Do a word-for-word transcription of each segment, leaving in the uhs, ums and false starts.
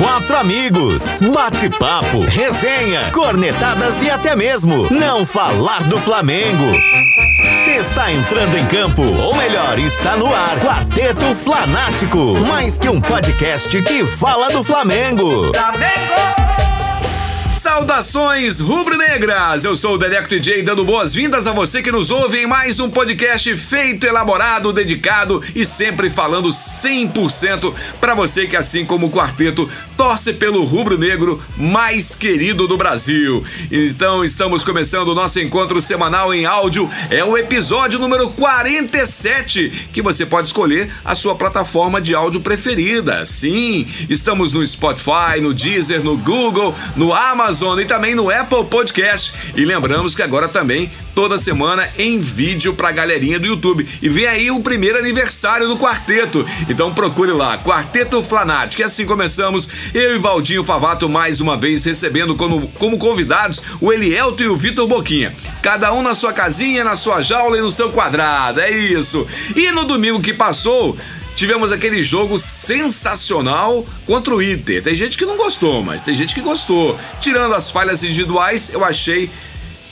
Quatro amigos, bate-papo, resenha, cornetadas e até mesmo não falar do Flamengo. Está entrando em campo, ou melhor, está no ar, Quarteto Flanático, mais que um podcast que fala do Flamengo. Flamengo! Saudações rubro-negras, eu sou o Dedeco T J, dando boas-vindas a você que nos ouve em mais um podcast feito, elaborado, dedicado e sempre falando cem por cento para você que, assim como o Quarteto, torce pelo rubro-negro mais querido do Brasil. Então estamos começando o nosso encontro semanal em áudio, é o episódio número quarenta e sete, que você pode escolher a sua plataforma de áudio preferida. Sim, estamos no Spotify, no Deezer, no Google, no Amazon Amazon e também no Apple Podcast. E lembramos que agora também, toda semana, em vídeo pra galerinha do YouTube. E vem aí o primeiro aniversário do Quarteto. Então procure lá, Quarteto Flanático. E assim começamos, eu e Valdinho Favato mais uma vez recebendo como, como convidados o Elielto e o Vitor Boquinha. Cada um na sua casinha, na sua jaula e no seu quadrado. É isso. E no domingo que passou, tivemos aquele jogo sensacional contra o Inter. Tem gente que não gostou, mas tem gente que gostou. Tirando as falhas individuais, eu achei...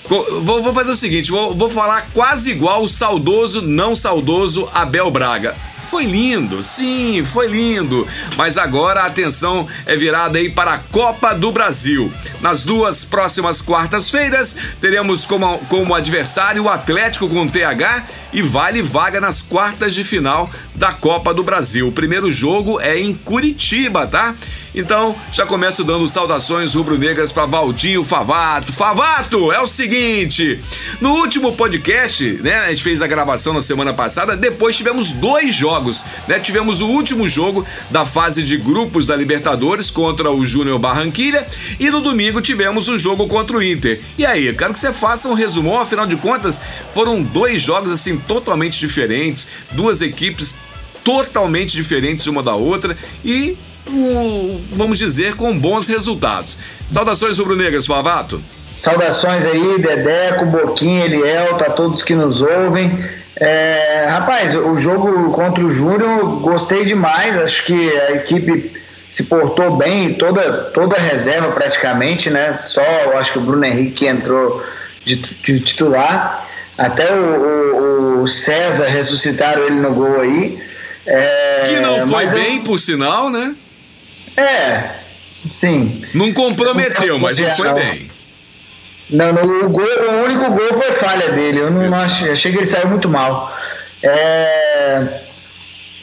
Vou, vou fazer o seguinte, vou, vou falar quase igual o saudoso, não saudoso Abel Braga. Foi lindo, sim, foi lindo. Mas agora a atenção é virada aí para a Copa do Brasil. Nas duas próximas quartas-feiras, teremos como, como adversário o Atlético com o T H e vale vaga nas quartas de final da Copa do Brasil. O primeiro jogo é em Curitiba, tá? Então, já começo dando saudações rubro-negras para Valdinho Favato. Favato, é o seguinte, no último podcast, né, a gente fez a gravação na semana passada, depois tivemos dois jogos, né? Tivemos o último jogo da fase de grupos da Libertadores contra o Júnior Barranquilla e no domingo tivemos um jogo contra o Inter. E aí, eu quero que você faça um resumão, afinal de contas, foram dois jogos assim totalmente diferentes, duas equipes totalmente diferentes uma da outra e... Um, vamos dizer, com bons resultados. Saudações rubro-negras, Favato. Saudações aí, Dedeco, Boquinha, Elielto, a todos que nos ouvem. É, rapaz, o jogo contra o Júnior, gostei demais, acho que a equipe se portou bem, toda, toda a reserva praticamente, né? Só, acho que o Bruno Henrique entrou de, de titular, até o, o, o César, ressuscitaram ele no gol aí. É, que não foi bem, eu... por sinal, né? É, sim. Não comprometeu, mas não foi bem. Não, não o, gol, o único gol foi falha dele. Eu não, não achei, achei que ele saiu muito mal. É,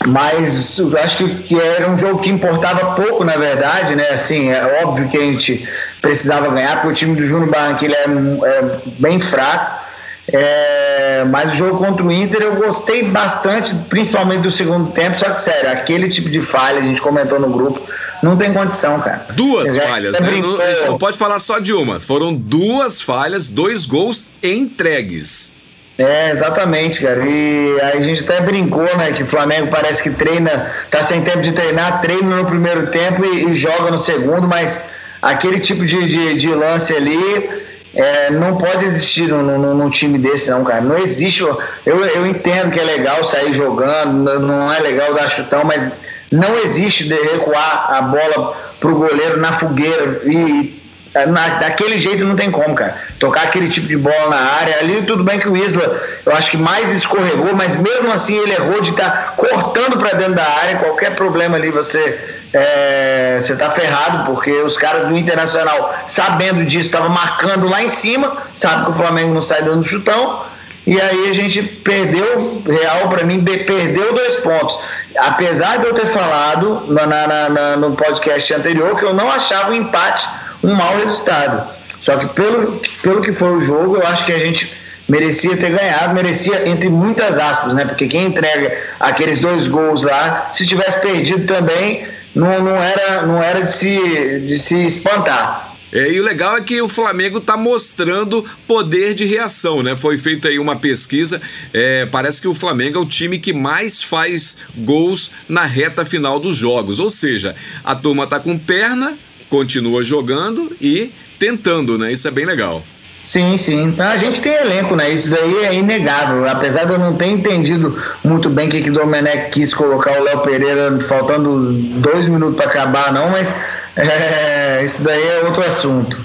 mas eu acho que, que era um jogo que importava pouco, na verdade, né? Assim, é óbvio que a gente precisava ganhar, porque o time do Júnior Barranquilla é, é bem fraco. É, mas o jogo contra o Inter eu gostei bastante, principalmente do segundo tempo. Só que, sério, aquele tipo de falha, a gente comentou no grupo, não tem condição, cara. Duas falhas, né? Brincou. A gente não pode falar só de uma. Foram duas falhas, dois gols entregues. É, exatamente, cara. E a gente até brincou, né? Que o Flamengo parece que treina, tá sem tempo de treinar, treina no primeiro tempo e, e joga no segundo, mas aquele tipo de, de, de lance ali. É, não pode existir num, num, num time desse, não, cara. Não existe. Eu, eu entendo que é legal sair jogando, não é legal dar chutão, mas não existe de recuar a bola pro goleiro na fogueira. E na, daquele jeito não tem como, cara. Tocar aquele tipo de bola na área. Ali tudo bem que o Isla, eu acho que mais escorregou, mas mesmo assim ele errou de estar cortando pra dentro da área. Qualquer problema ali você... É, você tá ferrado, porque os caras do Internacional, sabendo disso, estavam marcando lá em cima, sabe que o Flamengo não sai dando chutão, e aí a gente perdeu, real pra mim, perdeu dois pontos. Apesar de eu ter falado na, na, na, no podcast anterior que eu não achava o empate um mau resultado, só que pelo, pelo que foi o jogo, eu acho que a gente merecia ter ganhado, merecia entre muitas aspas, né? Porque quem entrega aqueles dois gols lá, se tivesse perdido também, Não, não era, não era de, se, de se espantar. É, e o legal é que o Flamengo está mostrando poder de reação, né? Foi feita aí uma pesquisa, é, parece que o Flamengo é o time que mais faz gols na reta final dos jogos. Ou seja, a turma está com perna, continua jogando e tentando, né? Isso é bem legal. Sim, sim. A gente tem elenco, né? Isso daí é inegável. Apesar de eu não ter entendido muito bem o que o Domenech quis colocar o Léo Pereira faltando dois minutos para acabar, não, mas É, isso daí é outro assunto.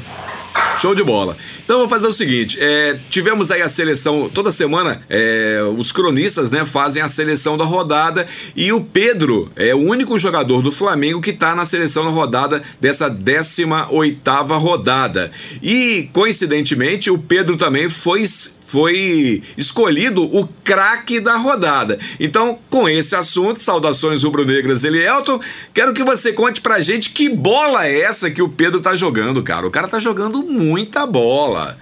Show de bola. Então vou fazer o seguinte, é, tivemos aí a seleção, toda semana é, os cronistas, né, fazem a seleção da rodada, e o Pedro é o único jogador do Flamengo que está na seleção da rodada dessa décima oitava rodada. E coincidentemente o Pedro também foi... foi escolhido o craque da rodada. Então, com esse assunto, saudações rubro-negras, Elielto, quero que você conte pra gente que bola é essa que o Pedro tá jogando, cara. O cara tá jogando muita bola.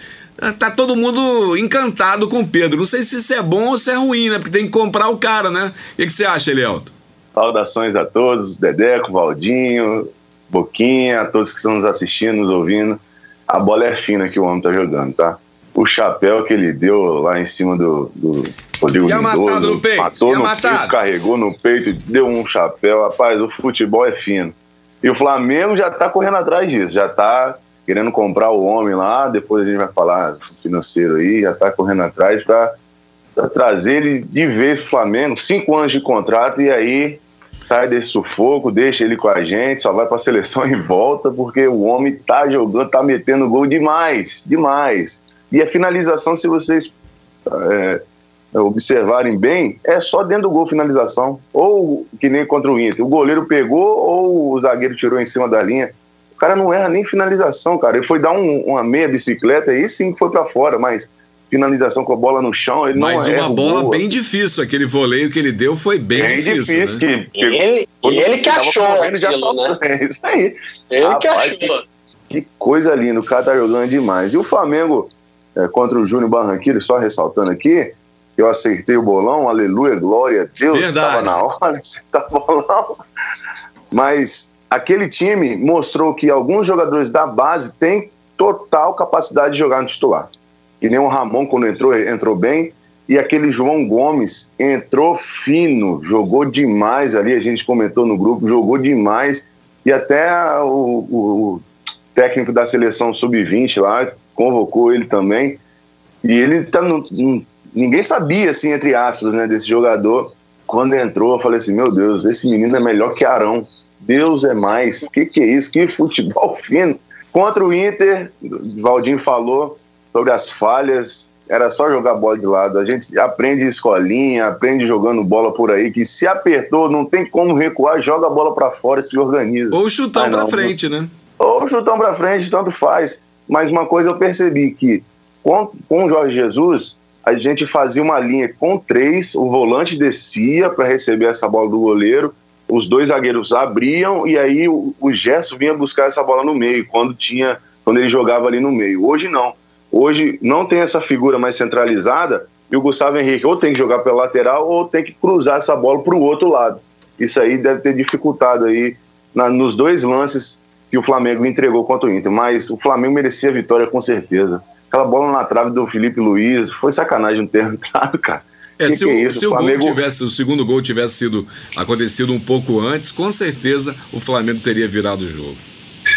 Tá todo mundo encantado com o Pedro. Não sei se isso é bom ou se é ruim, né? Porque tem que comprar o cara, né? O que, que você acha, Elielto? Saudações a todos, Dedeco, Valdinho, Boquinha, a todos que estão nos assistindo, nos ouvindo. A bola é fina que o homem tá jogando, tá? O chapéu que ele deu lá em cima do, do Rodrigo, no peito. Matou no peito, carregou no peito, deu um chapéu. Rapaz, o futebol é fino. E o Flamengo já tá correndo atrás disso, já tá querendo comprar o homem lá, depois a gente vai falar financeiro aí, já tá correndo atrás pra, pra trazer ele de vez pro Flamengo, cinco anos de contrato, e aí sai desse sufoco, deixa ele com a gente, só vai pra seleção e volta, porque o homem tá jogando, tá metendo gol demais, demais. E a finalização, se vocês é, observarem bem, é só dentro do gol finalização. Ou que nem contra o Inter. O goleiro pegou ou o zagueiro tirou em cima da linha. O cara não erra nem finalização, cara. Ele foi dar um, uma meia bicicleta e sim foi pra fora, mas finalização com a bola no chão, ele mas não erra. Mas uma bola boa. Bem difícil. Aquele voleio que ele deu foi bem, bem difícil. difícil né? que, que, ele que, ele que achou correndo, já aquilo, né? É isso aí. Ele Rapaz, que achou. Que, que coisa linda. O cara tá jogando demais. E o Flamengo... É, contra o Júnior Barranquilla, só ressaltando aqui, eu acertei o bolão, aleluia, glória a Deus, estava na hora de acertar o bolão. Mas aquele time mostrou que alguns jogadores da base têm total capacidade de jogar no titular. Que nem o Ramon, quando entrou, entrou bem, e aquele João Gomes entrou fino, jogou demais ali, a gente comentou no grupo, jogou demais, e até o, o, o técnico da seleção sub vinte lá, convocou ele também, e ele tá no, no, ninguém sabia, assim, entre aspas, né, desse jogador. Quando entrou, eu falei assim, meu Deus, esse menino é melhor que Arão, Deus é mais, que que é isso, que futebol fino. Contra o Inter, o Valdinho falou sobre as falhas, era só jogar bola de lado, a gente aprende escolinha, aprende jogando bola por aí, que se apertou, não tem como recuar, joga a bola pra fora, se organiza. Ou chutão Ai, não, pra frente, né? Ou chutão pra frente, tanto faz. Mas uma coisa eu percebi, que com, com o Jorge Jesus, a gente fazia uma linha com três, o volante descia para receber essa bola do goleiro, os dois zagueiros abriam e aí o, o Gerson vinha buscar essa bola no meio, quando, tinha, quando ele jogava ali no meio. Hoje não. Hoje não tem essa figura mais centralizada e o Gustavo Henrique ou tem que jogar pela lateral ou tem que cruzar essa bola para o outro lado. Isso aí deve ter dificultado aí na, nos dois lances que o Flamengo entregou contra o Inter, mas o Flamengo merecia a vitória com certeza. Aquela bola na trave do Felipe Luiz, foi sacanagem não ter entrado, cara. É, que se que o, é isso? Se o, Flamengo... gol tivesse, o segundo gol tivesse sido acontecido um pouco antes, com certeza o Flamengo teria virado o jogo.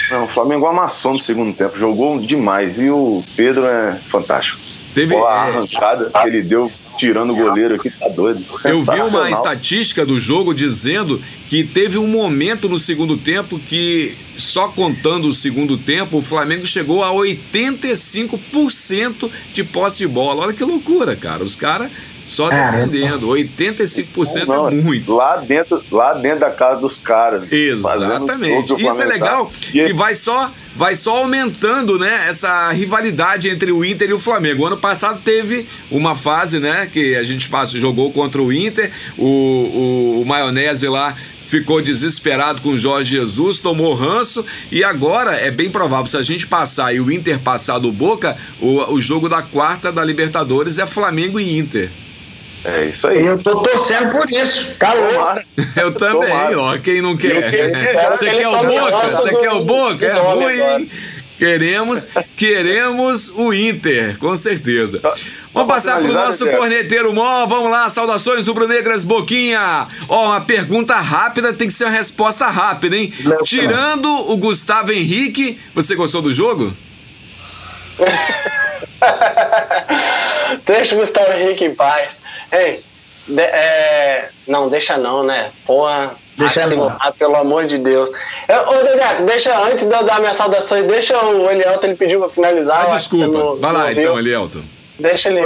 Não, o Flamengo amassou no segundo tempo, jogou demais, e o Pedro é fantástico. Teve Pô, a arrancada que ele deu... tirando o goleiro aqui, tá doido. Eu vi uma estatística do jogo dizendo que teve um momento no segundo tempo que, só contando o segundo tempo, o Flamengo chegou a oitenta e cinco por cento de posse de bola. Olha que loucura, cara. Os caras só defendendo. oitenta e cinco por cento não, não, é muito. Lá dentro, lá dentro da casa dos caras. Exatamente. Isso é legal, que vai só, vai só aumentando, né, essa rivalidade entre o Inter e o Flamengo. O ano passado teve uma fase, né, que a gente jogou contra o Inter, o, o, o Maionese lá ficou desesperado com o Jorge Jesus, tomou ranço, e agora é bem provável, se a gente passar e o Inter passar do Boca, o, o jogo da quarta da Libertadores é Flamengo e Inter. É isso aí. Eu tô torcendo por isso. Calor. Eu também, Tomara. ó. Quem não quer? Você quer o Boca? Você quer o Boca? É ruim. Queremos, queremos o Inter, com certeza. Vamos passar pro nosso corneteiro mó. Vamos lá, saudações rubro-negras, Boquinha. Ó, uma pergunta rápida, tem que ser uma resposta rápida, hein? Tirando o Gustavo Henrique, você gostou do jogo? Deixa o Gustavo Henrique em paz. Ei, de, é, não, deixa não, né? Porra, Deixa ele voltar, pelo amor de Deus. Eu, ô, Dedeco, deixa, antes de eu dar minhas saudações, deixa o Elielto, ele pediu pra finalizar. Ah, desculpa. Não, vai lá então, Elielto. Deixa ele.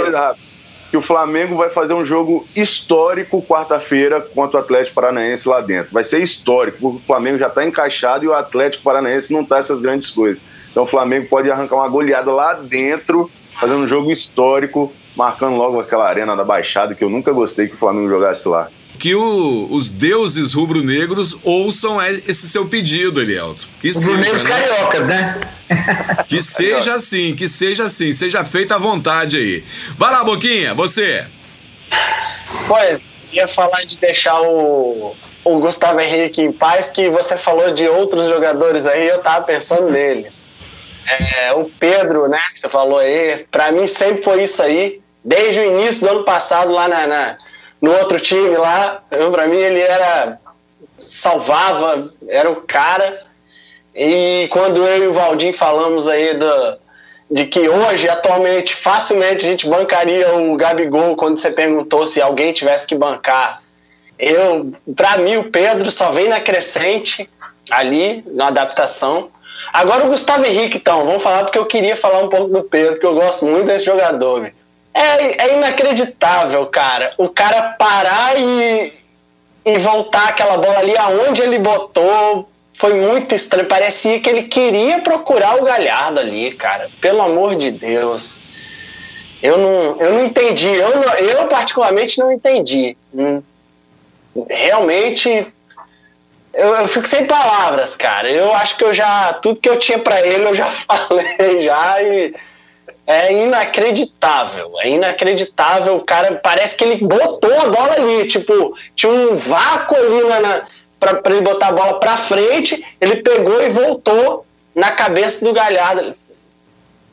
Que o Flamengo vai fazer um jogo histórico quarta-feira contra o Atlético Paranaense lá dentro. Vai ser histórico, porque o Flamengo já está encaixado e o Atlético Paranaense não está essas grandes coisas. Então o Flamengo pode arrancar uma goleada lá dentro, fazendo um jogo histórico, marcando logo aquela arena da Baixada, que eu nunca gostei que o Flamengo jogasse lá. Que o, os deuses rubro-negros ouçam esse seu pedido, Elielto. Que os rubro-negros, né? Cariocas, né? Que seja assim, que seja assim, seja feita à vontade aí. Vai lá, Boquinha, você. Pois, ia falar de deixar o, o Gustavo Henrique em paz, que você falou de outros jogadores aí, eu tava pensando neles. É, o Pedro, né, que você falou aí, pra mim sempre foi isso aí, desde o início do ano passado lá na... na no outro time lá, eu, pra mim ele era, salvava, era o cara. E quando eu e o Valdinho falamos aí do, de que hoje, atualmente, facilmente a gente bancaria o Gabigol, quando você perguntou se alguém tivesse que bancar, eu, pra mim o Pedro só vem na crescente ali, na adaptação. Agora o Gustavo Henrique, então, vamos falar, porque eu queria falar um pouco do Pedro, que eu gosto muito desse jogador, velho. É, é inacreditável, cara. O cara parar e, e voltar aquela bola ali aonde ele botou foi muito estranho. Parecia que ele queria procurar o Galhardo ali, cara. Pelo amor de Deus. Eu não, eu não entendi. Eu, não, eu, particularmente, não entendi. Realmente, eu, eu fico sem palavras, cara. Eu acho que eu já... Tudo que eu tinha pra ele, eu já falei já e... É inacreditável, é inacreditável, o cara, parece que ele botou a bola ali, tipo, tinha um vácuo ali na, na, pra, pra ele botar a bola pra frente, ele pegou e voltou na cabeça do Galhardo.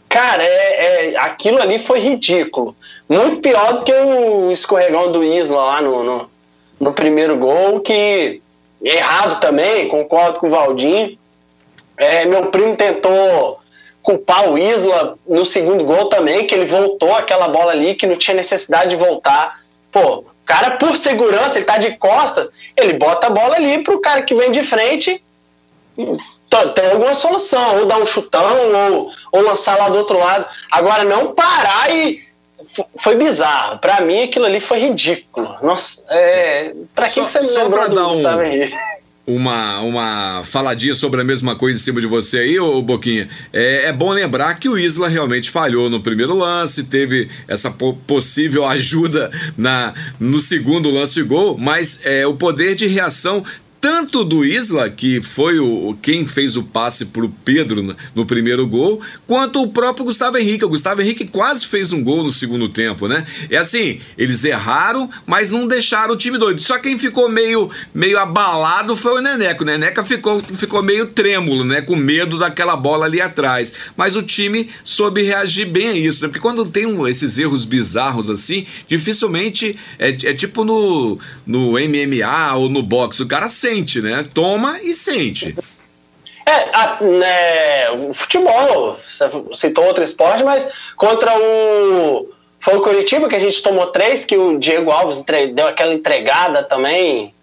Cara, é, é, aquilo ali foi ridículo, muito pior do que o escorregão do Isla lá no, no, no primeiro gol, que errado também, concordo com o Valdinho. É, meu primo tentou culpar o Isla no segundo gol também, que ele voltou aquela bola ali que não tinha necessidade de voltar. Pô, o cara, por segurança, ele tá de costas, ele bota a bola ali pro cara que vem de frente, tem alguma solução, ou dar um chutão, ou, ou lançar lá do outro lado. Agora, não parar e... Foi bizarro. Pra mim, aquilo ali foi ridículo. Nossa, é... Pra que, só, que você me lembrou do Gustavo Henrique? Uma, uma faladinha sobre a mesma coisa em cima de você aí, ô Boquinha. É, é bom lembrar que o Isla realmente falhou no primeiro lance, teve essa po- possível ajuda na, no segundo lance de gol, mas é, o poder de reação tanto do Isla, que foi o, quem fez o passe pro Pedro no, no primeiro gol, quanto o próprio Gustavo Henrique. O Gustavo Henrique quase fez um gol no segundo tempo, né? É assim, eles erraram, mas não deixaram o time doido. Só quem ficou meio, meio abalado foi o Neneca. O Neneca ficou, ficou meio trêmulo, né? Com medo daquela bola ali atrás. Mas o time soube reagir bem a isso, né? Porque quando tem um, esses erros bizarros assim, dificilmente é, é tipo no, no M M A ou no boxe. O cara sempre sente, né? Toma e sente. É, a, né, o futebol, você citou outro esporte, mas contra o... Foi o Coritiba que a gente tomou três, que o Diego Alves entre, deu aquela entregada também.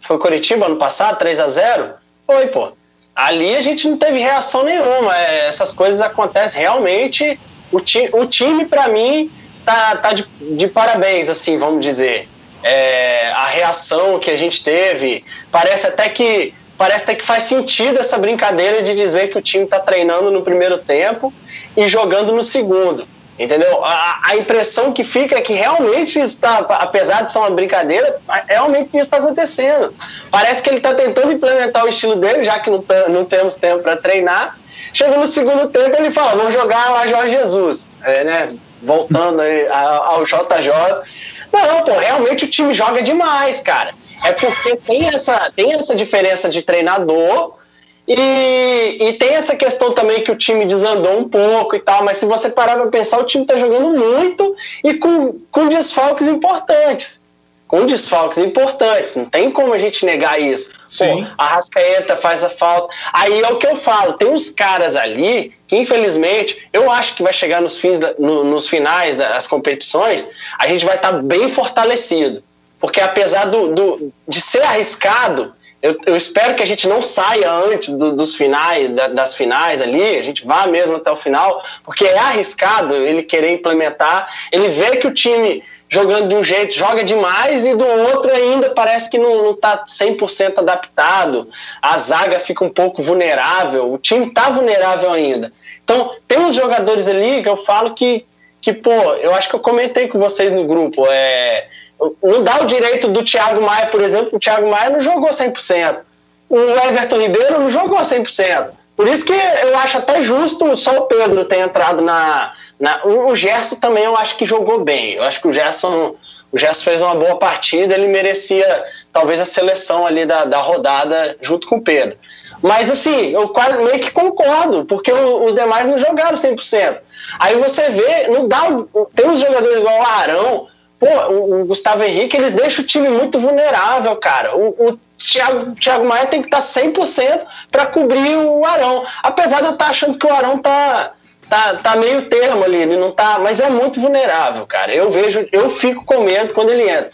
Foi o Coritiba ano passado, três a zero? Foi, pô. Ali a gente não teve reação nenhuma. É, essas coisas acontecem realmente. O, ti, o time, pra mim, tá, tá de, de parabéns, assim, vamos dizer. É, a reação que a gente teve, parece até que parece até que faz sentido essa brincadeira de dizer que o time está treinando no primeiro tempo e jogando no segundo, entendeu? A, a impressão que fica é que realmente está, apesar de ser uma brincadeira, realmente isso está acontecendo. Parece que ele está tentando implementar o estilo dele, já que não, t- não temos tempo para treinar. Chega no segundo tempo, ele fala, vamos jogar lá Jorge Jesus, é, né? Voltando aí ao J J. Não, pô, realmente o time joga demais, cara. É porque tem essa, tem essa diferença de treinador e, e tem essa questão também que o time desandou um pouco e tal, mas se você parar pra pensar, o time tá jogando muito e com, com desfalques importantes. Com desfalques importantes, não tem como a gente negar isso. Sim. Pô, a Arrascaeta faz a falta. Aí é o que eu falo, tem uns caras ali que infelizmente, eu acho que vai chegar nos, fins da, no, nos finais das competições, a gente vai estar tá bem fortalecido. Porque apesar do, do, de ser arriscado, Eu, eu espero que a gente não saia antes do, dos finais, da, das finais ali, a gente vá mesmo até o final, porque é arriscado ele querer implementar. Ele vê que o time jogando de um jeito joga demais e do outro ainda parece que não está cem por cento adaptado, a zaga fica um pouco vulnerável, o time está vulnerável ainda. Então, tem uns jogadores ali que eu falo que, que pô, eu acho que eu comentei com vocês no grupo, é... não dá o direito do Thiago Maia, por exemplo, o Thiago Maia não jogou cem por cento, o Everton Ribeiro não jogou cem por cento, por isso que eu acho até justo só o Pedro ter entrado na... na o Gerson também eu acho que jogou bem, eu acho que o Gerson, o Gerson fez uma boa partida, ele merecia talvez a seleção ali da, da rodada junto com o Pedro, mas assim, eu quase meio que concordo, porque os demais não jogaram cem por cento, aí você vê, não dá, tem uns jogadores igual o Arão, pô, o Gustavo Henrique, eles deixam o time muito vulnerável, cara. O, o Thiago, Thiago Maia tem que estar cem por cento para cobrir o Arão. Apesar de eu estar achando que o Arão tá, tá, tá meio termo ali, ele não tá, mas é muito vulnerável, cara. Eu vejo, eu fico com medo quando ele entra.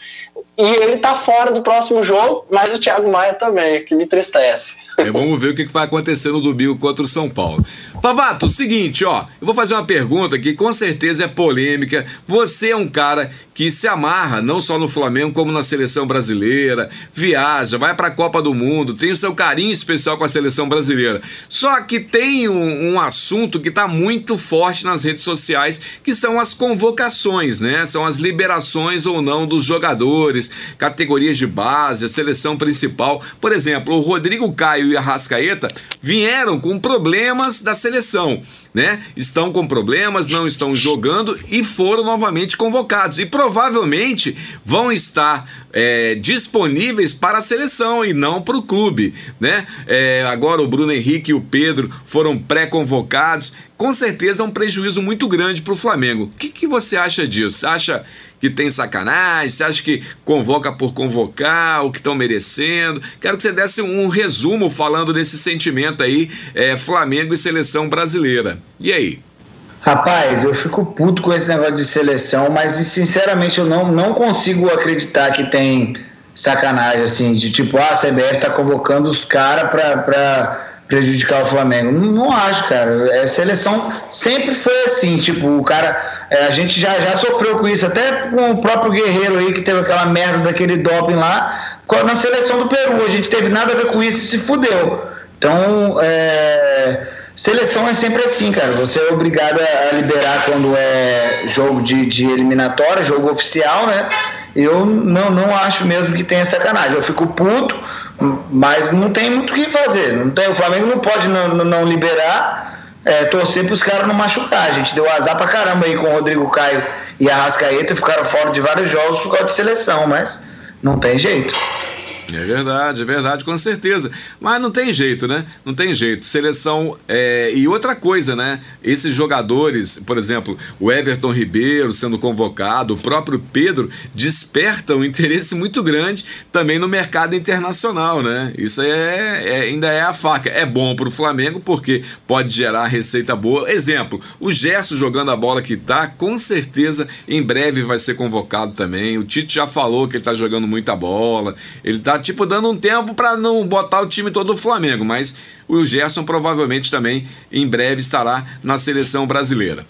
E ele tá fora do próximo jogo, mas o Thiago Maia também, que me entristece. É, vamos ver o que vai acontecer no domingo contra o São Paulo. Favato, seguinte, ó, eu vou fazer uma pergunta que com certeza é polêmica. Você é um cara que se amarra não só no Flamengo, como na seleção brasileira, viaja, vai pra Copa do Mundo, tem o seu carinho especial com a seleção brasileira. Só que tem um, um assunto que tá muito forte nas redes sociais, que são as convocações, né? São as liberações ou não dos jogadores, categorias de base, a seleção principal. Por exemplo, o Rodrigo, Caio e a Arrascaeta vieram com problemas da seleção, né? Estão com problemas, não estão jogando e foram novamente convocados e provavelmente vão estar é, disponíveis para a seleção e não para o clube, né? É, agora o Bruno Henrique e o Pedro foram pré-convocados, com certeza é um prejuízo muito grande para o Flamengo. O que, que você acha disso? Acha que tem sacanagem? Você acha que convoca por convocar, o que estão merecendo? Quero que você desse um resumo falando desse sentimento aí, é, Flamengo e seleção brasileira. E aí? Rapaz, eu fico puto com esse negócio de seleção, mas sinceramente eu não, não consigo acreditar que tem sacanagem, assim, de tipo, ah, a C B F tá convocando os caras pra, pra prejudicar o Flamengo. Não, não acho, cara. É, seleção sempre foi assim, tipo, o cara... É, a gente já, já sofreu com isso, até com o próprio Guerreiro aí, que teve aquela merda daquele doping lá, na seleção do Peru, a gente teve nada a ver com isso e se fudeu. Então, é, seleção é sempre assim, cara, você é obrigado a liberar quando é jogo de, de eliminatória, jogo oficial, né? Eu não, não acho mesmo que tenha sacanagem, eu fico puto, mas não tem muito o que fazer, não tem, o Flamengo não pode não, não liberar. É, torcer para os caras não machucar. A gente deu azar pra caramba aí com o Rodrigo, Caio e a Arrascaeta, ficaram fora de vários jogos por causa de seleção, mas não tem jeito. É verdade, é verdade, com certeza. Mas não tem jeito, né? Não tem jeito. Seleção é... e outra coisa, né? Esses jogadores, por exemplo, o Everton Ribeiro sendo convocado, o próprio Pedro, despertam um interesse muito grande também no mercado internacional, né? Isso é, é... ainda é a faca. É bom para o Flamengo porque pode gerar receita boa. Exemplo, o Gerson jogando a bola que tá, com certeza em breve vai ser convocado também. O Tite já falou que ele tá jogando muita bola, ele tá tipo dando um tempo para não botar o time todo do Flamengo, mas o Gerson provavelmente também em breve estará na seleção brasileira.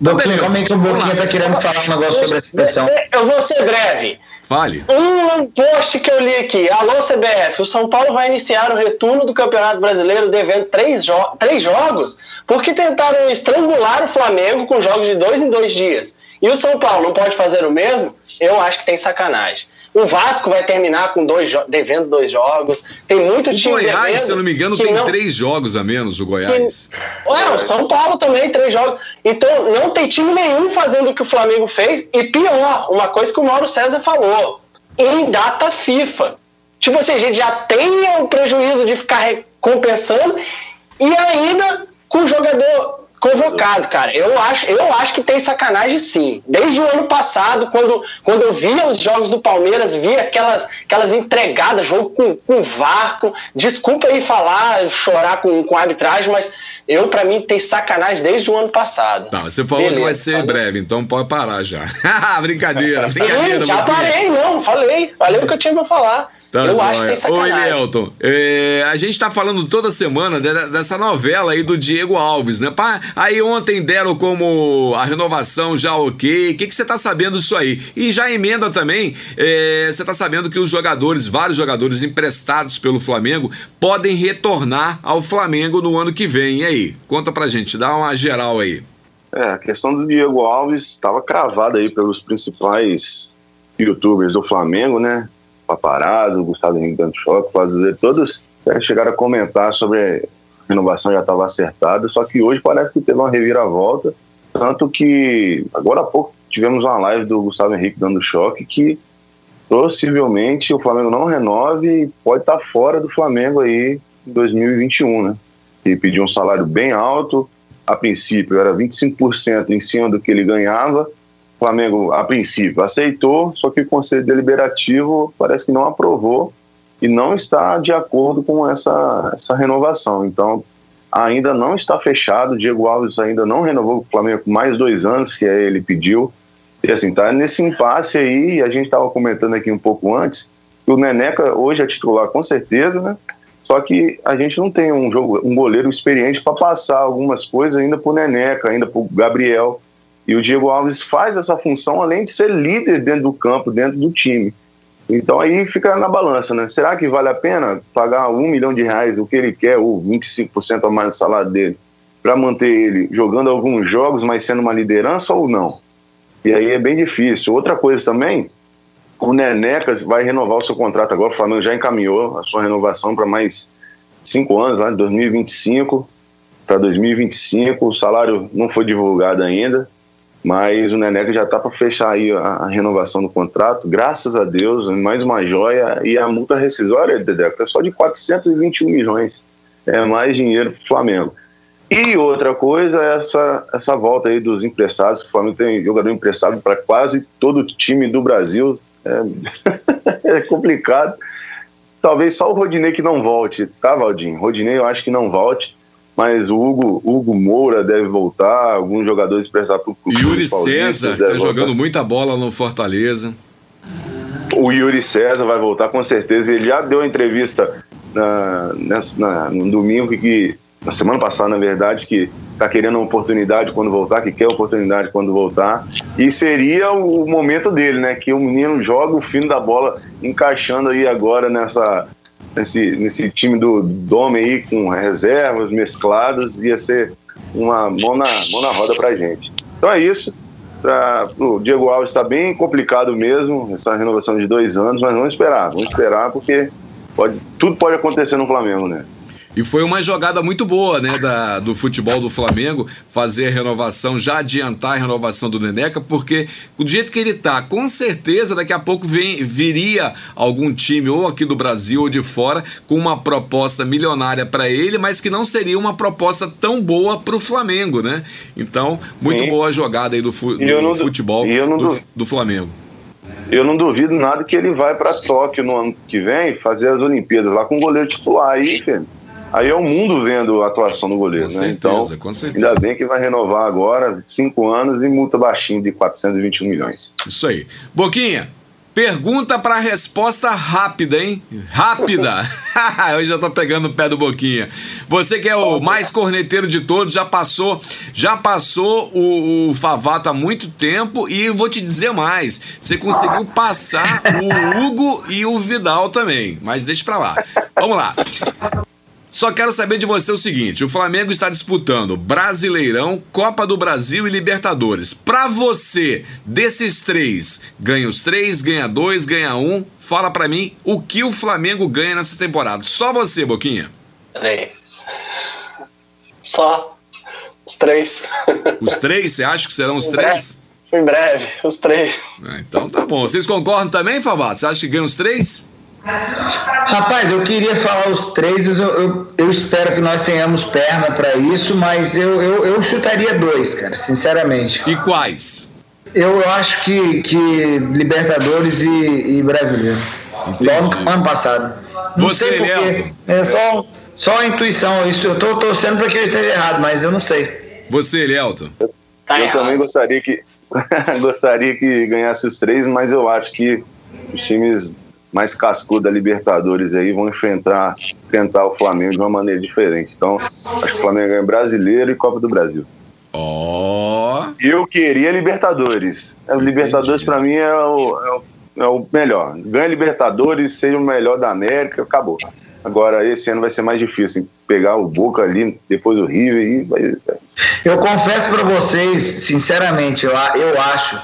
Então, Boquinha, como é que o Boquinha tá querendo falar um negócio eu, sobre a seleção? Eu vou ser breve. Fale. Um post que eu li aqui. Alô, C B F, o São Paulo vai iniciar o retorno do Campeonato Brasileiro devendo três, jo três jogos porque tentaram estrangular o Flamengo com jogos de dois em dois dias. E o São Paulo não pode fazer o mesmo? Eu acho que tem sacanagem. O Vasco vai terminar com dois devendo dois jogos. Tem muito o time Goiás, devendo, se eu não me engano, tem não... três jogos a menos o Goiás. Que... Ué, o São Paulo também, três jogos. Então, não tem time nenhum fazendo o que o Flamengo fez. E pior, uma coisa que o Mauro César falou, em data FIFA. Tipo assim, a gente já tem o prejuízo de ficar recompensando e ainda com o jogador... convocado, cara. Eu acho, eu acho que tem sacanagem sim. Desde o ano passado, quando, quando eu via os jogos do Palmeiras, via aquelas, aquelas entregadas, jogo com, com vácuo. Desculpa aí falar, chorar com, com arbitragem, mas eu, pra mim, tem sacanagem desde o ano passado. Não, você falou Beleza, que vai ser em breve, então pode parar já. brincadeira, brincadeira. Sim, já parei, não, falei. Falei o que eu tinha pra falar. Tá eu joia. Acho que tem sacanagem. Ô, Elielto, é, a gente tá falando toda semana de, dessa novela aí do Diego Alves, né? Pá, aí ontem deram como a renovação já ok. O que que você tá sabendo disso aí? E já emenda também, você é, tá sabendo que os jogadores, vários jogadores emprestados pelo Flamengo, podem retornar ao Flamengo no ano que vem. E aí? Conta pra gente, dá uma geral aí. É, a questão do Diego Alves estava cravada aí pelos principais youtubers do Flamengo, né? Paparazzo, Gustavo Henrique dando choque, quase todos chegaram a comentar sobre a renovação, já estava acertada, só que hoje parece que teve uma reviravolta, tanto que agora há pouco tivemos uma live do Gustavo Henrique dando choque que possivelmente o Flamengo não renove e pode estar fora do Flamengo aí em dois mil e vinte e um, né? Ele pediu um salário bem alto, a princípio era vinte e cinco por cento em cima do que ele ganhava. O Flamengo, a princípio, aceitou, só que o Conselho Deliberativo parece que não aprovou e não está de acordo com essa, essa renovação. Então, ainda não está fechado, o Diego Alves ainda não renovou com o Flamengo por mais dois anos, que ele pediu. E assim, tá nesse impasse aí, a gente estava comentando aqui um pouco antes, que o Neneca hoje é titular com certeza, né? Só que a gente não tem um, jogo, um goleiro experiente para passar algumas coisas ainda para o Neneca, ainda para o Gabriel. E o Diego Alves faz essa função, além de ser líder dentro do campo, dentro do time. Então aí fica na balança, né? Será que vale a pena pagar um milhão de reais, o que ele quer, ou vinte e cinco por cento a mais do salário dele, para manter ele jogando alguns jogos, mas sendo uma liderança ou não? E aí é bem difícil. Outra coisa também, o Neneca vai renovar o seu contrato agora, o Flamengo já encaminhou a sua renovação para mais cinco anos, lá de dois mil e vinte e cinco para dois mil e vinte e cinco, o salário não foi divulgado ainda. Mas o Neneca já está para fechar aí a renovação do contrato, graças a Deus, mais uma joia. E a multa rescisória, Dedeco, é só de quatrocentos e vinte e um milhões, é mais dinheiro para o Flamengo. E outra coisa, essa, essa volta aí dos emprestados, o Flamengo tem jogador emprestado para quase todo o time do Brasil, é, é complicado. Talvez só o Rodinei que não volte, tá, Valdinho? Rodinei eu acho que não volte. Mas o Hugo, Hugo Moura deve voltar, alguns jogadores prestados para o clube. Yuri César, que está jogando muita bola no Fortaleza. O Yuri César vai voltar com certeza. Ele já deu uma entrevista na, nessa, na, no domingo, que, que, na semana passada, na verdade, que está querendo uma oportunidade quando voltar, que quer oportunidade quando voltar. E seria o momento dele, né? Que o menino joga o fino da bola, encaixando aí agora nessa... Nesse, nesse time do Dome aí, com reservas mescladas, ia ser uma mão na, mão na roda pra gente. Então é isso. Pra, o Diego Alves está bem complicado mesmo, essa renovação de dois anos, mas vamos esperar, vamos esperar porque pode, tudo pode acontecer no Flamengo, né? E foi uma jogada muito boa, né, da, do futebol do Flamengo, fazer a renovação, já adiantar a renovação do Neneca, porque do jeito que ele tá, com certeza daqui a pouco vem, viria algum time ou aqui do Brasil ou de fora com uma proposta milionária para ele, mas que não seria uma proposta tão boa pro Flamengo, né? Então, muito Sim. boa a jogada aí do, fu- do futebol du- do, do Flamengo. Eu não duvido nada que ele vai para Tóquio no ano que vem fazer as Olimpíadas lá com o goleiro titular aí, filho. Aí é o mundo vendo a atuação do goleiro, com né? Certeza, então, com certeza. Ainda bem que vai renovar agora, cinco anos e multa baixinha de quatrocentos e vinte e um milhões. Isso aí. Boquinha, pergunta para resposta rápida, hein? Rápida! Eu já tô pegando o pé do Boquinha. Você que é o mais corneteiro de todos, já passou, já passou o, o Favato há muito tempo e eu vou te dizer mais, você conseguiu passar o Hugo e o Vidal também, mas deixa pra lá. Vamos lá. Só quero saber de você o seguinte, o Flamengo está disputando Brasileirão, Copa do Brasil e Libertadores. Para você, desses três, ganha os três, ganha dois, ganha um, fala para mim o que o Flamengo ganha nessa temporada. Só você, Boquinha. Três. Só os três. Os três? Você acha que serão os em três? Breve, em breve, os três. Ah, então tá bom. Vocês concordam também, Favato? Você acha que ganha os três? Rapaz, eu queria falar os três, eu, eu, eu espero que nós tenhamos perna para isso, mas eu, eu, eu chutaria dois, cara, sinceramente. E quais? Eu, eu acho que, que Libertadores e, e Brasileiro. Logo no ano passado. Não Você sei porque, é só, só a intuição, isso, eu tô torcendo para que eu esteja errado, mas eu não sei. Você, Elielto? Eu, eu também gostaria que, gostaria que ganhasse os três, mas eu acho que os times mais cascuda da Libertadores aí, vão enfrentar, enfrentar o Flamengo de uma maneira diferente. Então, acho que o Flamengo ganha Brasileiro e Copa do Brasil. Ó! Oh. Eu queria Libertadores. Entendi. Libertadores, pra mim, é o, é, o, é o melhor. Ganha Libertadores, seja o melhor da América, acabou. Agora, esse ano vai ser mais difícil, hein? Pegar o Boca ali, depois o River e vai... Eu confesso pra vocês, sinceramente, eu, eu acho,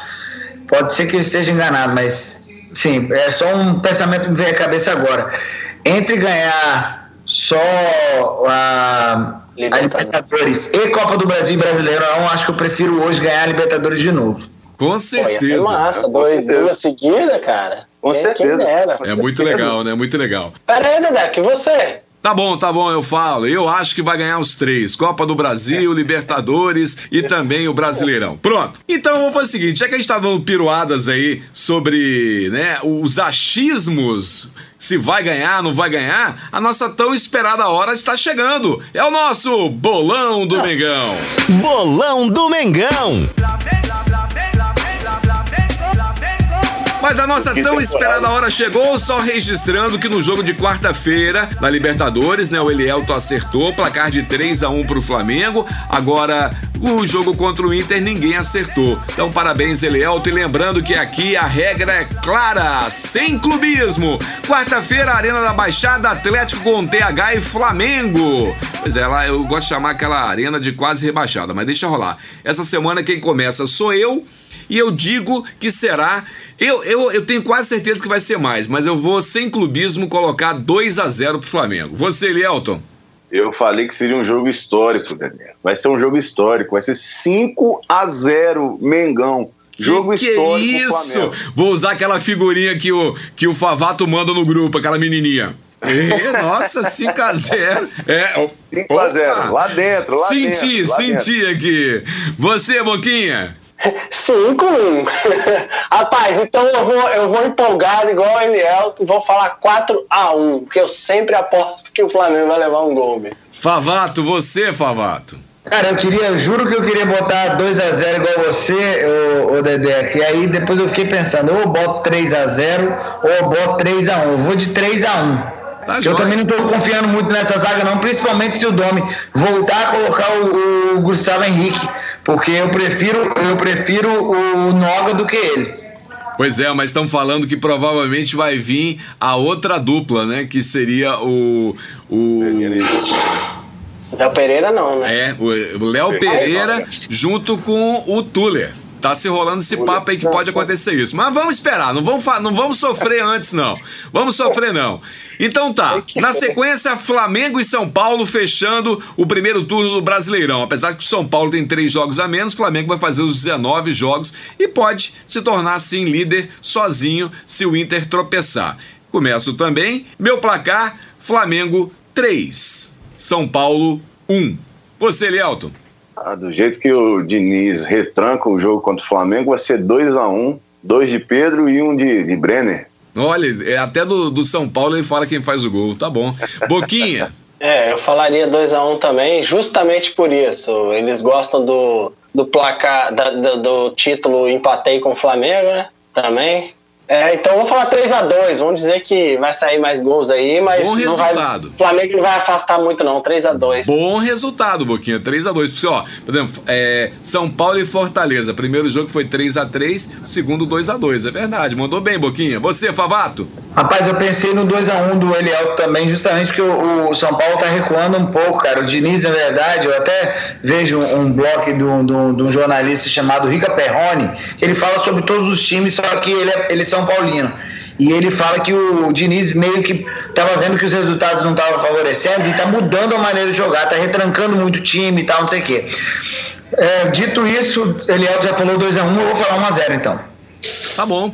pode ser que eu esteja enganado, mas sim, é só um pensamento que me veio à cabeça agora. Entre ganhar só a, a Libertadores e Copa do Brasil e Brasileiro, eu acho que eu prefiro hoje ganhar a Libertadores de novo. Com certeza. Pô, ia ser massa, dois, duas seguidas, cara. Com certeza. É muito legal, né? Muito legal. Pera aí, Dedeco, e você? Tá bom, tá bom, eu falo. Eu acho que vai ganhar os três. Copa do Brasil, Libertadores e também o Brasileirão. Pronto. Então, vamos fazer o seguinte. Já que a gente tá dando piruadas aí sobre, né, os achismos, se vai ganhar, não vai ganhar, a nossa tão esperada hora está chegando. É o nosso Bolão do Mengão. Bolão do Mengão. Mas a nossa tão esperada hora chegou, só registrando que no jogo de quarta-feira, na Libertadores, né, o Elielto acertou, placar de três a um pro Flamengo. Agora, o jogo contra o Inter, ninguém acertou. Então, parabéns, Elielto. E lembrando que aqui a regra é clara, sem clubismo. Quarta-feira, Arena da Baixada, Atlético com T H e Flamengo. Pois é, lá eu gosto de chamar aquela arena de quase rebaixada, mas deixa rolar. Essa semana quem começa sou eu. E eu digo que será... Eu, eu, eu tenho quase certeza que vai ser mais, mas eu vou, sem clubismo, colocar dois a zero pro Flamengo. Você, Elielton? Eu falei que seria um jogo histórico, Daniel. Vai ser um jogo histórico. Vai ser cinco a zero, Mengão. Jogo que histórico que isso? Flamengo. Vou usar aquela figurinha que o, que o Favato manda no grupo, aquela menininha. E, nossa, cinco a zero. É, cinco a zero, lá dentro, lá senti, dentro. Senti, senti aqui. Você, Boquinha? cinco a um. Rapaz, então eu vou, eu vou empolgado igual o Elielto e vou falar quatro a um, porque eu sempre aposto que o Flamengo vai levar um gol. Meu. Favato, você, Favato. Cara, eu queria, eu juro que eu queria botar dois a zero igual você, o Dedeco. E aí depois eu fiquei pensando, ou eu boto três a zero ou eu boto três a um. Eu vou de três a um. Tá, eu também não estou confiando muito nessa zaga não, principalmente se o Domi voltar a colocar o, o Gustavo Henrique, porque eu prefiro, eu prefiro o Noga do que ele. Pois é, mas estão falando que provavelmente vai vir a outra dupla, né, que seria o... o... Léo Pereira não, né? É, o Léo Pereira junto com o Tuller. Tá se rolando esse papo aí que pode acontecer isso. Mas vamos esperar, não vamos, não vamos sofrer antes, não. Vamos sofrer, não. Então tá, na sequência, Flamengo e São Paulo fechando o primeiro turno do Brasileirão. Apesar que o São Paulo tem três jogos a menos, o Flamengo vai fazer os dezenove jogos e pode se tornar, sim, líder sozinho se o Inter tropeçar. Começo também, meu placar, Flamengo três, São Paulo um. Você, Elielto? Ah, do jeito que o Diniz retranca o jogo contra o Flamengo, vai ser dois a um, dois de Pedro e um de, de Brenner. Olha, até do, do São Paulo ele fala quem faz o gol, tá bom. Boquinha? É, eu falaria dois a um também, justamente por isso. Eles gostam do, do placar, da, do, do título empatei com o Flamengo, né? Também. É, então vamos falar três a dois, vamos dizer que vai sair mais gols aí, mas bom não resultado. Vai, o Flamengo não vai afastar muito não, três a dois. Bom resultado, Boquinha, três a dois. Ó, por exemplo, é, São Paulo e Fortaleza, primeiro jogo foi três a três, segundo dois a dois, é verdade, mandou bem, Boquinha. Você, Favato? Rapaz, eu pensei no dois a um do Elielto também, justamente porque o, o São Paulo tá recuando um pouco, cara. O Diniz, na verdade, eu até vejo um, um blog de um jornalista chamado Rica Perrone, ele fala sobre todos os times, só que ele é, ele são São Paulino. E ele fala que o Diniz meio que estava vendo que os resultados não estavam favorecendo e está mudando a maneira de jogar, está retrancando muito o time e tal, não sei o quê. É, dito isso, Elielto já falou dois a um, um, eu vou falar um a zero então. Tá bom.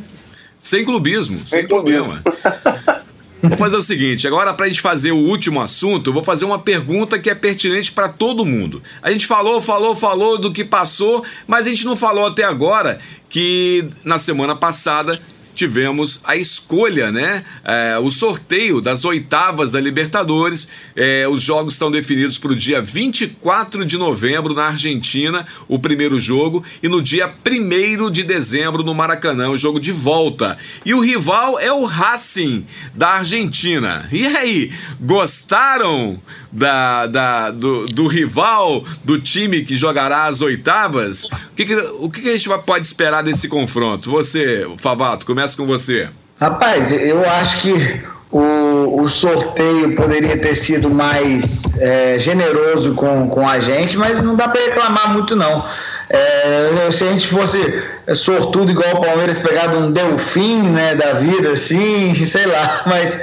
Sem clubismo, sem, sem problema. Clubismo. Vou fazer o seguinte, agora pra gente fazer o último assunto, eu vou fazer uma pergunta que é pertinente pra todo mundo. A gente falou, falou, falou do que passou, mas a gente não falou até agora que na semana passada tivemos a escolha, né? É, o sorteio das oitavas da Libertadores. É, os jogos estão definidos para o dia vinte e quatro de novembro na Argentina, o primeiro jogo, e no dia primeiro de dezembro no Maracanã, o jogo de volta. E o rival é o Racing da Argentina. E aí, gostaram da, da, do, do rival, do time que jogará as oitavas? O que, que, o que a gente pode esperar desse confronto? Você, Favato, começa com você. Rapaz, eu acho que o, o sorteio poderia ter sido mais é, generoso com, com a gente, mas não dá para reclamar muito, não. É, se a gente fosse sortudo igual o Palmeiras, pegar um Delfim, né, da vida, assim, sei lá, mas...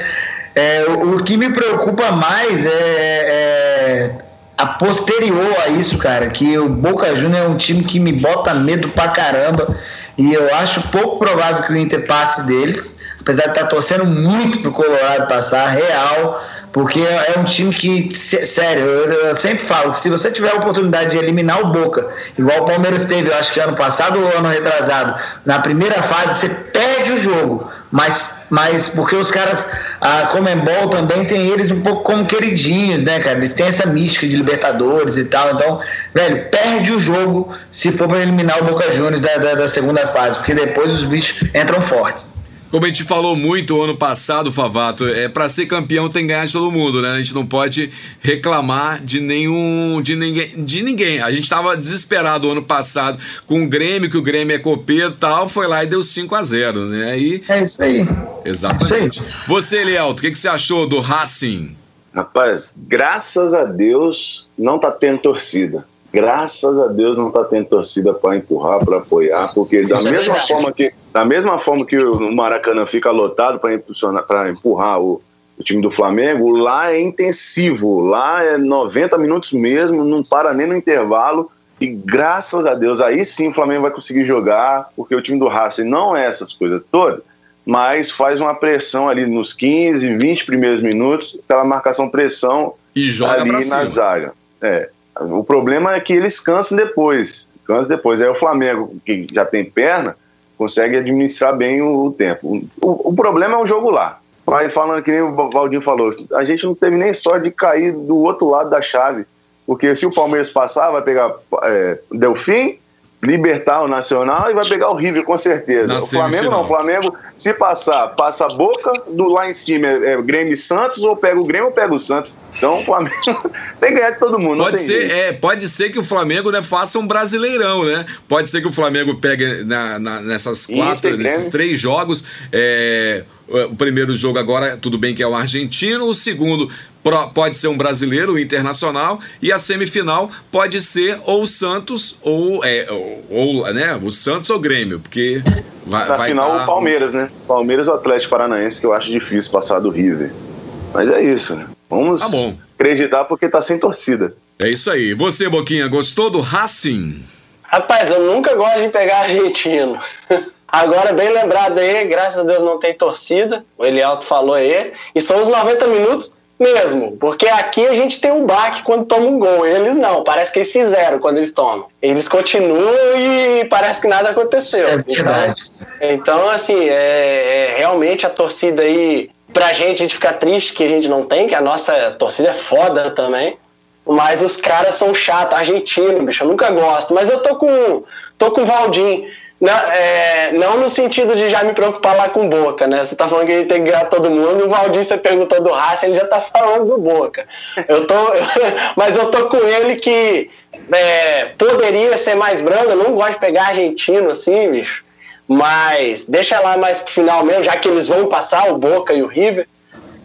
É, o que me preocupa mais é, é a posterior a isso, cara, que o Boca Juniors é um time que me bota medo pra caramba e eu acho pouco provável que o Inter passe deles, apesar de estar torcendo muito pro Colorado passar, real, porque é um time que, sério, eu, eu sempre falo que se você tiver a oportunidade de eliminar o Boca, igual o Palmeiras teve, eu acho que ano passado ou ano retrasado, na primeira fase você perde o jogo, mas mas porque os caras, a Conmebol também tem eles um pouco como queridinhos, né, cara? Eles têm essa mística de Libertadores e tal, então, velho, perde o jogo se for para eliminar o Boca Juniors da, da, da segunda fase, porque depois os bichos entram fortes. Como a gente falou muito ano passado, Favato, é, para ser campeão tem que ganhar de todo mundo, né? A gente não pode reclamar de nenhum, de ninguém, de ninguém. A gente estava desesperado ano passado com o Grêmio, que o Grêmio é copeiro e tal, foi lá e deu cinco a zero, né? E... É isso aí. Exatamente. É isso aí. Você, Elielto, o que, que você achou do Racing? Rapaz, graças a Deus não tá tendo torcida. Graças a Deus não está tendo torcida para empurrar, para apoiar, porque da mesma, forma que, da mesma forma que o Maracanã fica lotado para empurrar o, o time do Flamengo, lá é intensivo, lá é noventa minutos mesmo, não para nem no intervalo, e graças a Deus, aí sim o Flamengo vai conseguir jogar, porque o time do Racing não é essas coisas todas, mas faz uma pressão ali nos quinze, vinte primeiros minutos, aquela marcação pressão e joga ali na cima. Zaga. É. O problema é que eles cansam depois, cansam depois. Aí o Flamengo, que já tem perna, consegue administrar bem o, o tempo. O, o problema é o jogo lá. Mas falando que nem o Valdinho falou, a gente não teve nem sorte de cair do outro lado da chave, porque se o Palmeiras passar, vai pegar é, Delfim, Libertar o Nacional e vai pegar o River, com certeza. Na o Flamengo não, o Flamengo, se passar, passa a Boca, do lá em cima é, é Grêmio e Santos, ou pega o Grêmio ou pega o Santos. Então o Flamengo tem que ganhar de todo mundo. Pode, não tem ser, é, pode ser que o Flamengo, né, faça um Brasileirão, né? Pode ser que o Flamengo pegue na, na, nessas quatro, Inter, nesses Grêmio. três jogos. É, o primeiro jogo agora, tudo bem que é o argentino, o segundo... pode ser um brasileiro, um internacional, e a semifinal pode ser ou Santos ou, é, ou, ou né, o Santos ou o Grêmio, porque vai, na vai final dar... o Palmeiras, né? Palmeiras ou Atlético Paranaense, que eu acho difícil passar do River. Mas é isso, né? Vamos tá bom. acreditar porque tá sem torcida. É isso aí. Você, Boquinha, gostou do Racing? Rapaz, eu nunca gosto de pegar argentino. Agora, bem lembrado aí, graças a Deus não tem torcida, o Elielto falou aí, e são os noventa minutos mesmo, porque aqui a gente tem um baque quando toma um gol, eles não, parece que eles fizeram quando eles tomam, eles continuam e parece que nada aconteceu. É verdade. Então assim, é, é, realmente a torcida aí, pra gente, a gente fica triste que a gente não tem, que a nossa torcida é foda também, mas os caras são chatos, argentino, bicho, eu nunca gosto, mas eu tô com tô com o Valdinho. Não, é, não no sentido de já me preocupar lá com Boca, né? Você tá falando que a gente tem que ganhar todo mundo, e o Valdir, você perguntou do Racing, ele já tá falando do Boca. Eu tô, mas eu tô com ele que é, poderia ser mais brando, eu não gosto de pegar argentino assim, bicho, mas deixa lá mais pro final mesmo, já que eles vão passar, o Boca e o River,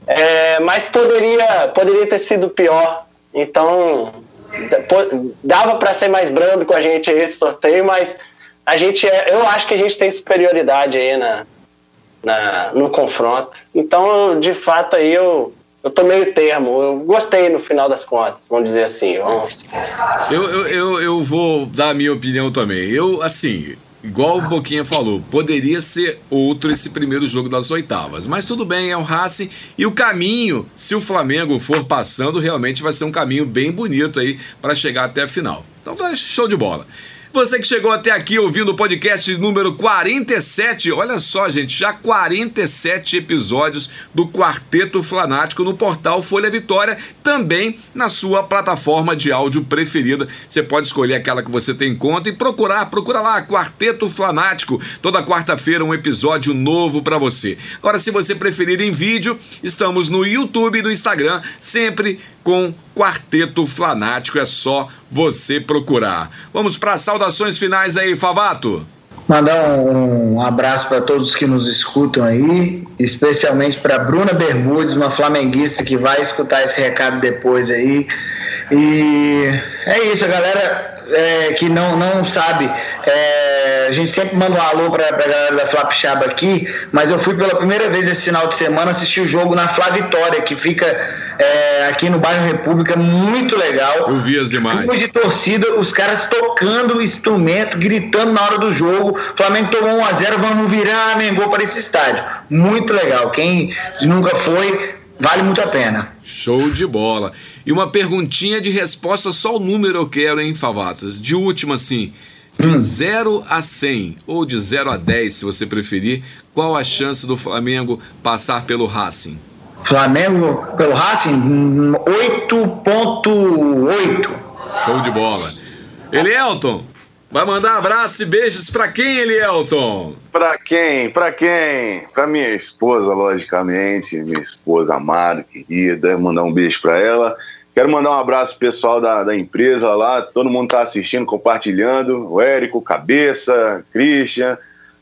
é, mas poderia, poderia ter sido pior, então dava pra ser mais brando com a gente esse sorteio, mas a gente é, eu acho que a gente tem superioridade aí na, na, no confronto. Então, de fato, aí eu, eu tô meio termo. Eu gostei no final das contas, vamos dizer assim. Vamos... Eu, eu, eu, eu vou dar a minha opinião também. Eu, assim... Igual o Boquinha falou, poderia ser outro esse primeiro jogo das oitavas. Mas tudo bem, é o Racing. E o caminho, se o Flamengo for passando, realmente vai ser um caminho bem bonito aí para chegar até a final. Então, tá show de bola. Você que chegou até aqui ouvindo o podcast número quarenta e sete, olha só, gente, já quarenta e sete episódios do Quarteto Flanático no portal Folha Vitória, também na sua plataforma de áudio preferida. Você pode escolher aquela que você tem em conta e procurar, procura lá, Quarteto Flanático. Toda quarta-feira um episódio novo para você. Agora, se você preferir em vídeo, estamos no YouTube e no Instagram, sempre com Quarteto Flanático, é só você procurar. Vamos para as saudações finais aí, Favato. Mandar um, um abraço para todos que nos escutam aí, especialmente para Bruna Bermudes, uma flamenguista que vai escutar esse recado depois aí. E é isso, a galera é, que não, não sabe, é, a gente sempre manda um alô para a galera da Flapixaba aqui, mas eu fui pela primeira vez esse final de semana assistir o jogo na Flá Vitória, que fica... É, aqui no bairro República, muito legal. Eu vi as imagens. De torcida, os caras tocando o instrumento, gritando na hora do jogo. Flamengo tomou um a zero, vamos virar, Mengão, para esse estádio. Muito legal. Quem nunca foi, vale muito a pena. Show de bola. E uma perguntinha de resposta, só o número eu quero, hein, Favatas? De última, assim, de hum. zero a cem, ou de zero a dez, se você preferir, qual a chance do Flamengo passar pelo Racing? Flamengo pelo Racing, oito vírgula oito. Show de bola. Elielto, vai mandar abraço e beijos pra quem, Elielto? Pra quem? Pra quem? Pra minha esposa, logicamente, minha esposa amada, querida, mandar um beijo pra ela. Quero mandar um abraço pessoal da, da empresa lá, todo mundo tá assistindo, compartilhando, o Érico, Cabeça, Christian,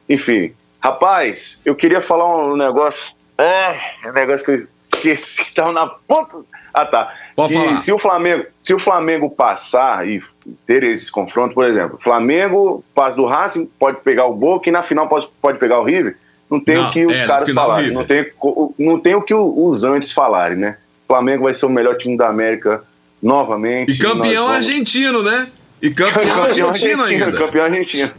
enfim. Rapaz, eu queria falar um negócio... É, é um negócio que eu esqueci que tava na ponta. Ah, tá. Pode e falar. Se o Flamengo, se o Flamengo passar e ter esse confronto, por exemplo, Flamengo passa do Racing, pode pegar o Boca e na final pode, pode pegar o River. Não tem não, o que os é, caras falarem, não tem, não tem o que os antes falarem, né? O Flamengo vai ser o melhor time da América novamente. E campeão vamos... argentino, né? E campeão, campeão argentino, argentino ainda. Campeão argentino.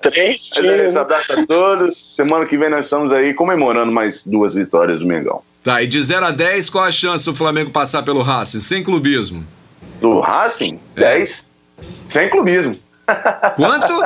Três times. Essa data a todos. Semana que vem nós estamos aí comemorando mais duas vitórias do Mengão. Tá, e de zero a dez, qual a chance do Flamengo passar pelo Racing? Sem clubismo. Do Racing? É. dez. Sem clubismo. Quanto?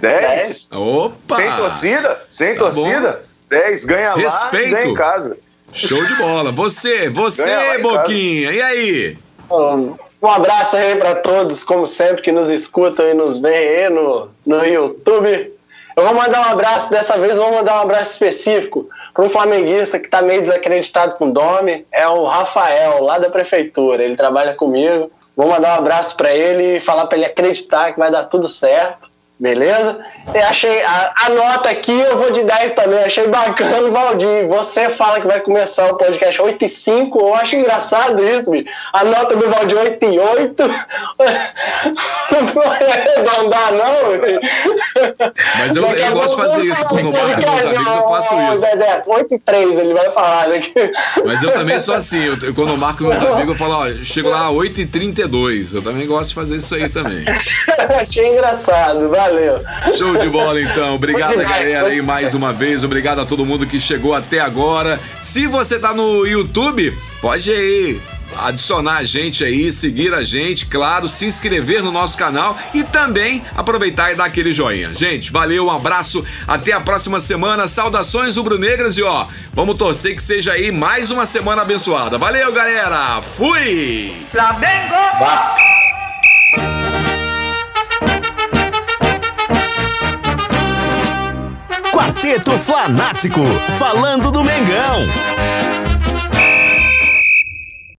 dez. Opa! Sem torcida? Sem tá torcida? Bom. dez. Ganha Respeito. Lá e ganha em casa. Show de bola. Você, você, Boquinha. E aí? Um, um abraço aí para todos, como sempre, que nos escutam e nos veem aí no, no YouTube. Eu vou mandar um abraço, dessa vez eu vou mandar um abraço específico para um flamenguista que está meio desacreditado com o Dome, é o Rafael, lá da prefeitura, ele trabalha comigo. Vou mandar um abraço para ele e falar para ele acreditar que vai dar tudo certo, beleza? E achei, a, a nota aqui eu vou te dar isso também, achei bacana, Valdir, você fala que vai começar o podcast oito e cinco, eu acho engraçado isso, bicho. A nota do Valdir oito e oito, não vou arredondar não, bicho. Mas eu, eu gosto de fazer isso com o Romário, com meus amigos eu faço isso. Dedeco, oito e três ele vai falar daqui. Mas eu também sou assim, eu, quando eu marco meus amigos eu falo, ó, eu chego lá oito e trinta e dois, eu também gosto de fazer isso aí também. Achei engraçado, valeu. Valeu. Show de bola, então. Obrigado, demais, galera, aí mais uma vez. Obrigado a todo mundo que chegou até agora. Se você tá no YouTube, pode aí adicionar a gente aí, seguir a gente, claro, se inscrever no nosso canal e também aproveitar e dar aquele joinha. Gente, valeu, um abraço, até a próxima semana. Saudações rubro-negras e ó, vamos torcer que seja aí mais uma semana abençoada. Valeu, galera. Fui! Flamengo! Vai. Quarteto Flanático, falando do Mengão.